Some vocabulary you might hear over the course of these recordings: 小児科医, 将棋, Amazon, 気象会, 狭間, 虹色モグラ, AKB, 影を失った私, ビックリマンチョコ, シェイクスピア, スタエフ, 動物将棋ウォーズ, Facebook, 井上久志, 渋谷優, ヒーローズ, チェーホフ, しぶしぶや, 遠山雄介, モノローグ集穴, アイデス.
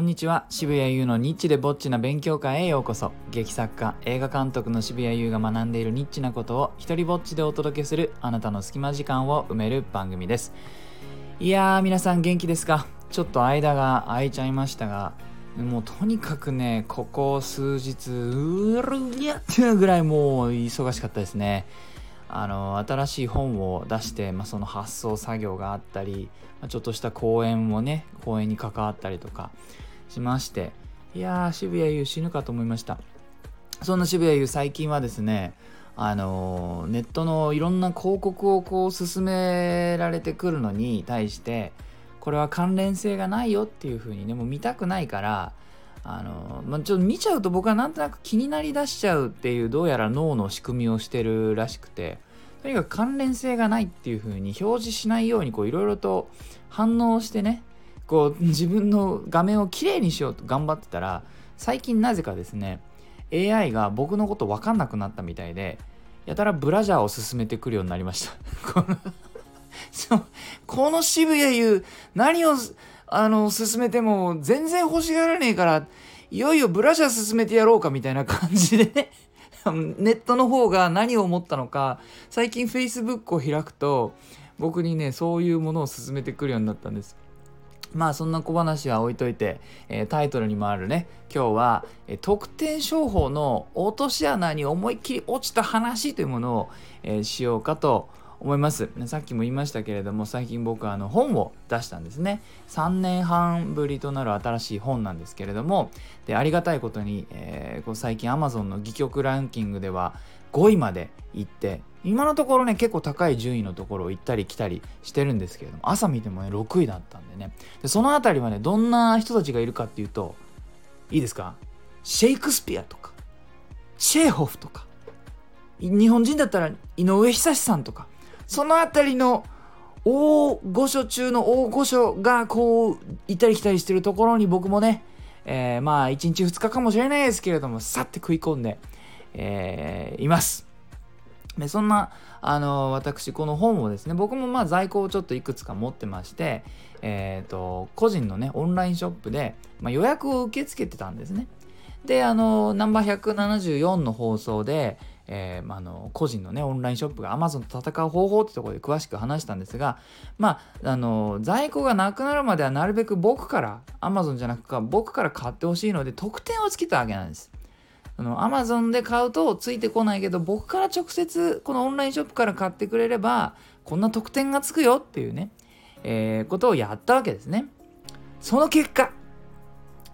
こんにちは、渋谷優のニッチでぼっちな勉強会へようこそ。劇作家、映画監督の渋谷優が学んでいるニッチなことを一人ぼっちでお届けする、あなたの隙間時間を埋める番組です。いやー、皆さん元気ですか？ちょっと間が空いちゃいましたが、もうとにかくね、ここ数日ぐらいもう忙しかったですね。新しい本を出して、その発送作業があったり、ちょっとした講演に関わったりとかしまして、いやー、渋谷優死ぬかと思いました。そんな渋谷優、最近はですね、ネットのいろんな広告をこう勧められてくるのに対して、これは関連性がないよっていう風にね、もう見たくないから、ちょっと見ちゃうと僕はなんとなく気になりだしちゃうっていう、どうやら脳の仕組みをしてるらしくて、とにかく関連性がないっていう風に表示しないように、こういろいろと反応してね、こう自分の画面をきれいにしようと頑張ってたら、最近なぜかですね、 AI が僕のこと分かんなくなったみたいで、やたらブラジャーを勧めてくるようになりましたこの渋谷優、何を進めても全然欲しがらねえから、いよいよブラジャー進めてやろうかみたいな感じでねネットの方が何を思ったのか、最近 Facebook を開くと僕にね、そういうものを進めてくるようになったんです。そんな小話は置いといて、タイトルにもあるね、今日は、得点商法の落とし穴に思いっきり落ちた話というものを、しようかと思います。さっきも言いましたけれども、最近僕は本を出したんですね。3年半ぶりとなる新しい本なんですけれども、で、ありがたいことに、最近 Amazon の戯曲ランキングでは5位まで行って、今のところね、結構高い順位のところを行ったり来たりしてるんですけれども、朝見てもね、6位だったんでね。で、そのあたりはね、どんな人たちがいるかっていうと、いいですか、シェイクスピアとかチェーホフとか、日本人だったら井上久志さんとか、そのあたりの大御所中の大御所がこう行ったり来たりしてるところに、僕もね、1日2日かもしれないですけれども、さって食い込んで、います。で、そんな私、この本をですね、僕も在庫をちょっといくつか持ってまして、個人のね、オンラインショップで、予約を受け付けてたんですね。で、ナンバー174の放送で、個人のね、オンラインショップが Amazon と戦う方法ってところで詳しく話したんですが、在庫がなくなるまでは、なるべく僕から Amazon じゃなくか、僕から買ってほしいので、特典をつけたわけなんです。Amazon で買うとついてこないけど、僕から直接このオンラインショップから買ってくれれば、こんな特典がつくよっていうね、ことをやったわけですね。その結果、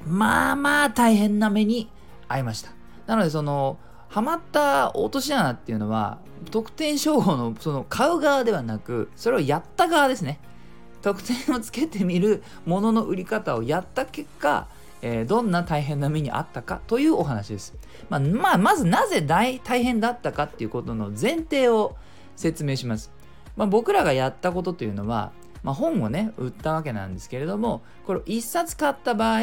大変な目に遭いました。なので、そのハマった落とし穴っていうのは、得点商法のその買う側ではなく、それをやった側ですね。得点をつけてみるものの売り方をやった結果、どんな大変な目にあったかというお話です。まずなぜ大変だったかっていうことの前提を説明します。僕らがやったことというのは、本をね、売ったわけなんですけれども、これ1冊買った場合、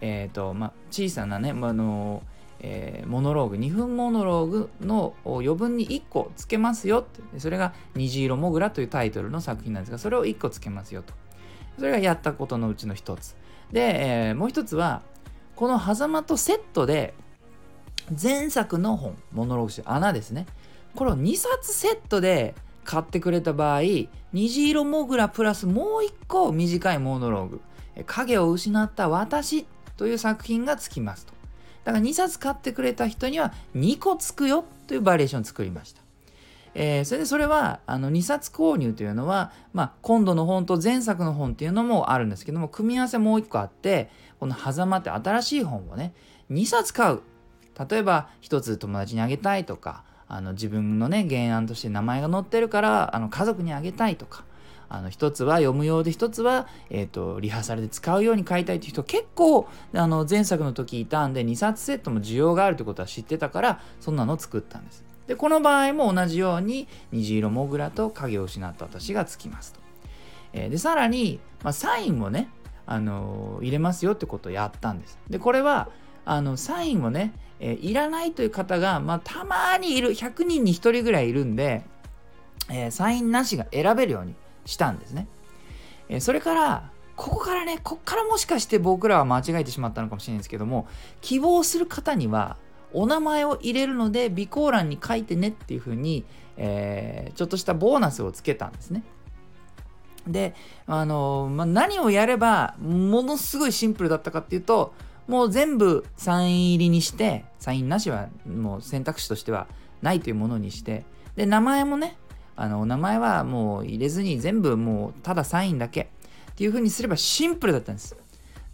小さなね、モノローグ、2分モノローグの余分に1個つけますよって、それが虹色モグラというタイトルの作品なんですが、それを1個つけますよと。それがやったことのうちの一つで、もう一つは、この狭間とセットで前作の本、モノローグ集穴ですね、これを2冊セットで買ってくれた場合、虹色モグラプラスもう1個短いモノローグ、影を失った私という作品がつきますと。だから2冊買ってくれた人には2個つくよというバリエーションを作りました。それは2冊購入というのは、今度の本と前作の本っていうのもあるんですけども、組み合わせもう1個あって、この狭間って新しい本をね、2冊買う。例えば1つ友達にあげたいとか、自分のね、原案として名前が載ってるから、家族にあげたいとか、一つは読む用で、一つは、リハーサルで使うように買いたいという人、結構前作の時いたんで、2冊セットも需要があるということは知ってたから、そんなのを作ったんです。で、この場合も同じように、虹色モグラと影を失った私がつきますと。で、さらに、サインもね、入れますよってことをやったんです。で、これはサインをね、いらないという方が、たまにいる、100人に1人ぐらいいるんで、サインなしが選べるようにしたんですね。それから、ここからもしかして僕らは間違えてしまったのかもしれないんですけども、希望する方にはお名前を入れるので備考欄に書いてねっていう風に、ちょっとしたボーナスをつけたんですね。で、何をやればものすごいシンプルだったかっていうと、もう全部サイン入りにして、サインなしはもう選択肢としてはないというものにして、で名前もね、お名前はもう入れずに全部もうただサインだけっていう風にすればシンプルだったんです。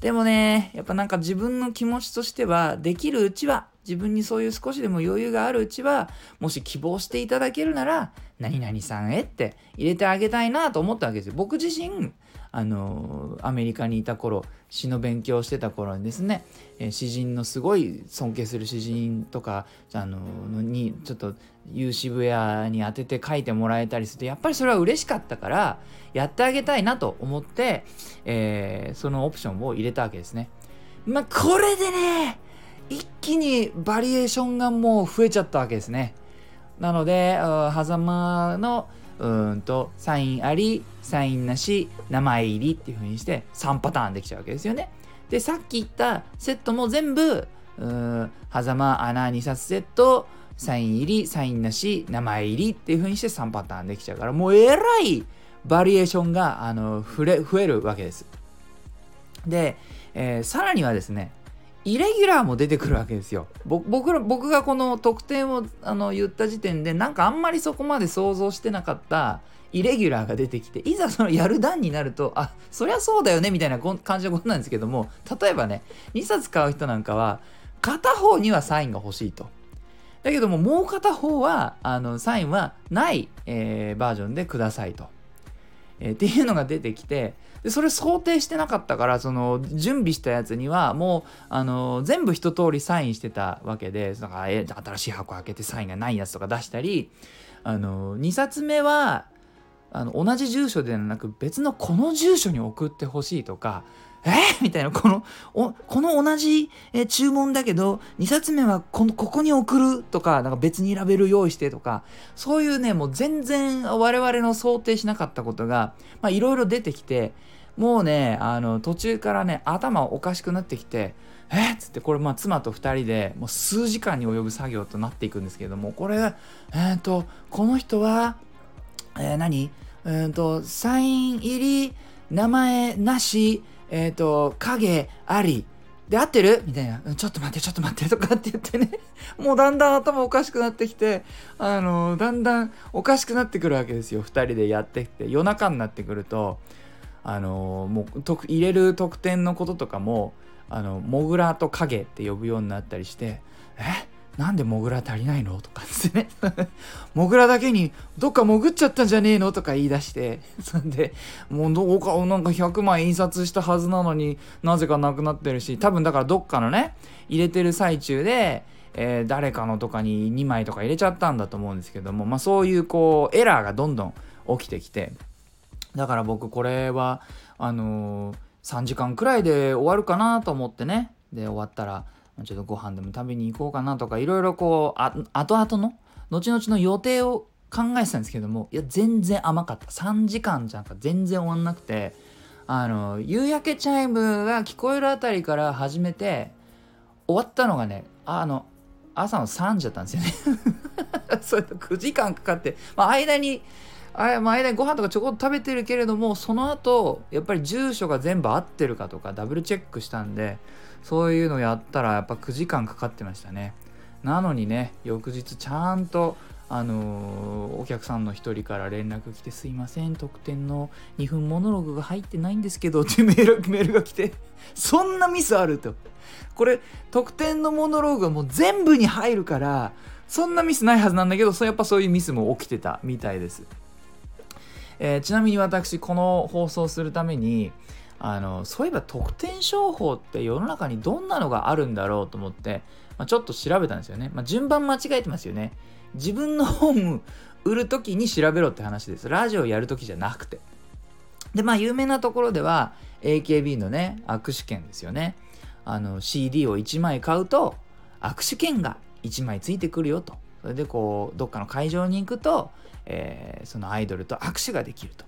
でもね、やっぱなんか自分の気持ちとしては、できるうちは、自分にそういう少しでも余裕があるうちは、もし希望していただけるなら何々さんへって入れてあげたいなと思ったわけですよ。僕自身アメリカにいた頃、詩の勉強してた頃にですね、詩人のすごい尊敬する詩人とかにちょっと有志部屋に当てて書いてもらえたりすると、やっぱりそれは嬉しかったからやってあげたいなと思って、そのオプションを入れたわけですね。まあこれでね、一気にバリエーションがもう増えちゃったわけですね。なので狭間のサインあり、サインなし、名前入りっていう風にして3パターンできちゃうわけですよね。でさっき言ったセットも全部狭間穴2冊セット、サイン入り、サインなし、名前入りっていう風にして3パターンできちゃうから、もうえらいバリエーションが増えるわけです。で、さらにはですね、イレギュラーも出てくるわけですよ。僕がこの特典を言った時点で、なんかあんまりそこまで想像してなかったイレギュラーが出てきて、いざそのやる段になると、あ、そりゃそうだよねみたいな感じのことなんですけども、例えばね、2冊買う人なんかは片方にはサインが欲しいと。だけどももう片方はサインはない、バージョンでくださいと。っていうのが出てきて、でそれ想定してなかったから、その準備したやつにはもう全部一通りサインしてたわけで、なんか新しい箱開けてサインがないやつとか出したり、2冊目は同じ住所ではなく別のこの住所に送ってほしいとか、みたいな、この同じ注文だけど2冊目はここに送るとか、なんか別にラベル用意してとか、そういうね、もう全然我々の想定しなかったことがいろいろ出てきて、もうね途中からね頭おかしくなってきて、っつって、これ妻と2人でもう数時間に及ぶ作業となっていくんですけれども、これこの人はサイン入り、名前なし、影ありで合ってるみたいな、ちょっと待ってとかって言ってね、もうだんだん頭おかしくなってきて、だんだんおかしくなってくるわけですよ。2人でやってきて、夜中になってくるともう入れる特典のこととかもモグラと影って呼ぶようになったりして、なんでモグラ足りないのとかですねモグラだけにどっか潜っちゃったんじゃねえのとか言い出して、そんでもうなんか100枚印刷したはずなのになぜかなくなってるし、多分だからどっかのね、入れてる最中で、誰かのとかに2枚とか入れちゃったんだと思うんですけども、そういうエラーがどんどん起きてきて、だから僕これは3時間くらいで終わるかなと思ってね、で終わったらちょっとご飯でも食べに行こうかなとか、いろいろ後々の後々の予定を考えてたんですけども、いや全然甘かった。3時間じゃんか全然終わんなくて、夕焼けチャイムが聞こえるあたりから始めて終わったのがね、朝の3時だったんですよねそれと9時間かかって、間にご飯とかちょこっと食べてるけれども、その後やっぱり住所が全部合ってるかとかダブルチェックしたんで、そういうのやったらやっぱ9時間かかってましたね。なのにね、翌日ちゃんとお客さんの一人から連絡来て、すいません特典の2分モノローグが入ってないんですけどっていうメールが来てそんなミスあると、これ特典のモノローグはもう全部に入るからそんなミスないはずなんだけど、やっぱそういうミスも起きてたみたいです。ちなみに私この放送するためにそういえば特典商法って世の中にどんなのがあるんだろうと思って、ちょっと調べたんですよね。順番間違えてますよね。自分の本売るときに調べろって話です。ラジオやるときじゃなくて。で有名なところでは AKB のね握手券ですよね。CD を1枚買うと握手券が1枚ついてくるよと。それでどっかの会場に行くと、そのアイドルと握手ができると。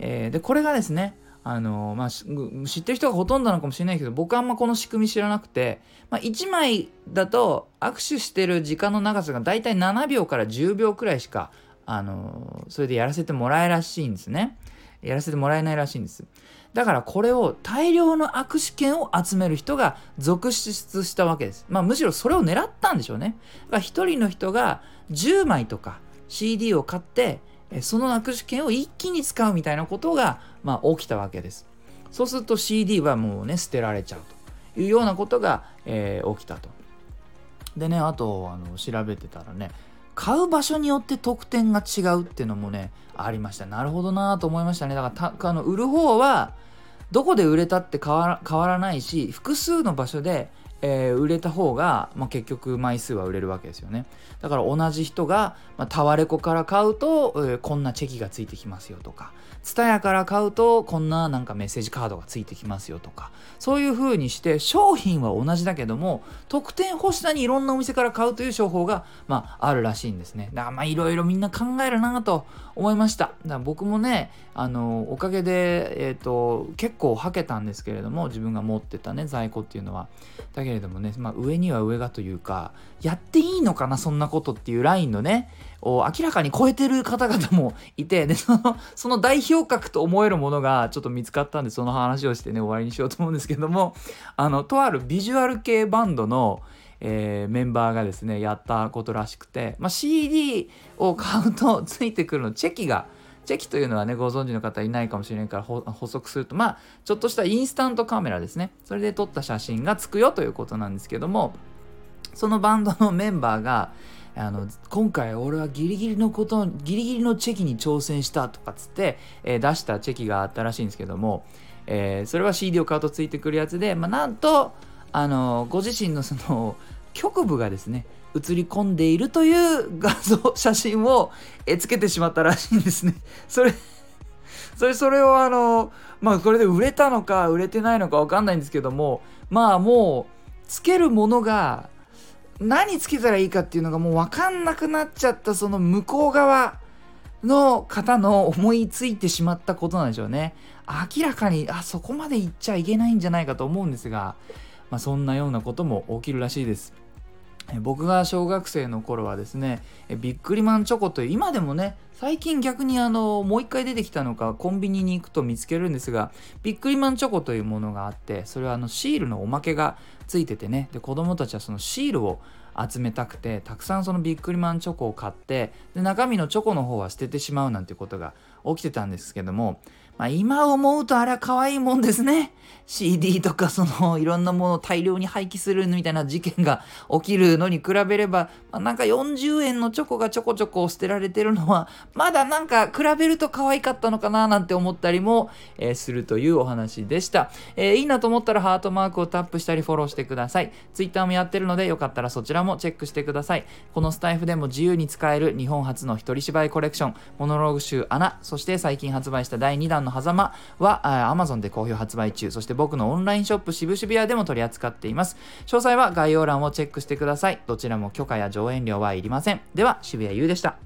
でこれがですね知ってる人がほとんどなのかもしれないけど、僕はあんまこの仕組み知らなくて、1枚だと握手してる時間の長さがだいたい7秒から10秒くらいしか、それでやらせてもらえらしいんですね。やらせてもらえないらしいんです。だからこれを大量の握手券を集める人が続出したわけです。むしろそれを狙ったんでしょうね。だから1人の人が10枚とか CD を買って、その握手券を一気に使うみたいなことが、起きたわけです。そうすると CD はもうね捨てられちゃうというようなことが、起きたと。でね、あと調べてたらね、買う場所によって特典が違うっていうのもねありました。なるほどなと思いましたね。だから売る方はどこで売れたって変わらないし、複数の場所で、売れた方が、結局枚数は売れるわけですよね。だから同じ人が、タワレコから買うと、こんなチェキがついてきますよとか、TSUTAYAから買うとこんなメッセージカードがついてきますよとか、そういう風にして商品は同じだけども特典欲しさにいろんなお店から買うという商法が、あるらしいんですね。だからいろいろみんな考えるなと思いました。だから僕もねおかげで、結構はけたんですけれども、自分が持ってたね在庫っていうのはだけれどもね、上には上がというか、やっていいのかなそんなことっていうラインのねを明らかに超えてる方々もいて、でその代表格と思えるものがちょっと見つかったんで、その話をしてね終わりにしようと思うんですけども、とあるビジュアル系バンドの、メンバーがですねやったことらしくて、CD を買うとついてくるのチェキというのはねご存知の方いないかもしれないから補足すると、ちょっとしたインスタントカメラですね、それで撮った写真がつくよということなんですけども、そのバンドのメンバーが今回俺はギリギリのチェキに挑戦したとかつって、出したチェキがあったらしいんですけども、それは CD を買うとついてくるやつで、なんとご自身のその局部がですね映り込んでいるという写真をつけてしまったらしいんですね。それをこれで売れたのか売れてないのか分かんないんですけども、もうつけるものが何つけたらいいかっていうのがもう分かんなくなっちゃった、その向こう側の方の思いついてしまったことなんでしょうね。明らかにそこまで言っちゃいけないんじゃないかと思うんですが、そんなようなことも起きるらしいです。僕が小学生の頃はですね、ビックリマンチョコという、今でもね最近逆にもう一回出てきたのかコンビニに行くと見つけるんですが、ビックリマンチョコというものがあって、それはシールのおまけがついててね、で子供たちはそのシールを集めたくてたくさんそのビックリマンチョコを買って、で中身のチョコの方は捨ててしまうなんていうことが起きてたんですけども、今思うとあれは可愛いもんですね。 CD とかいろんなものを大量に廃棄するみたいな事件が起きるのに比べれば、40円のチョコがちょこちょこ捨てられてるのはまだ比べると可愛かったのかななんて思ったりも、するというお話でした。いいなと思ったらハートマークをタップしたりフォローしてください。 Twitter もやってるのでよかったらそちらもチェックしてください。このスタイフでも自由に使える日本初の一人芝居コレクションモノローグ集穴、そして最近発売した第2弾の狭間は Amazon で好評発売中、そして僕のオンラインショップしぶしぶやでも取り扱っています。詳細は概要欄をチェックしてください。どちらも許可や上演料はいりません。では渋谷優でした。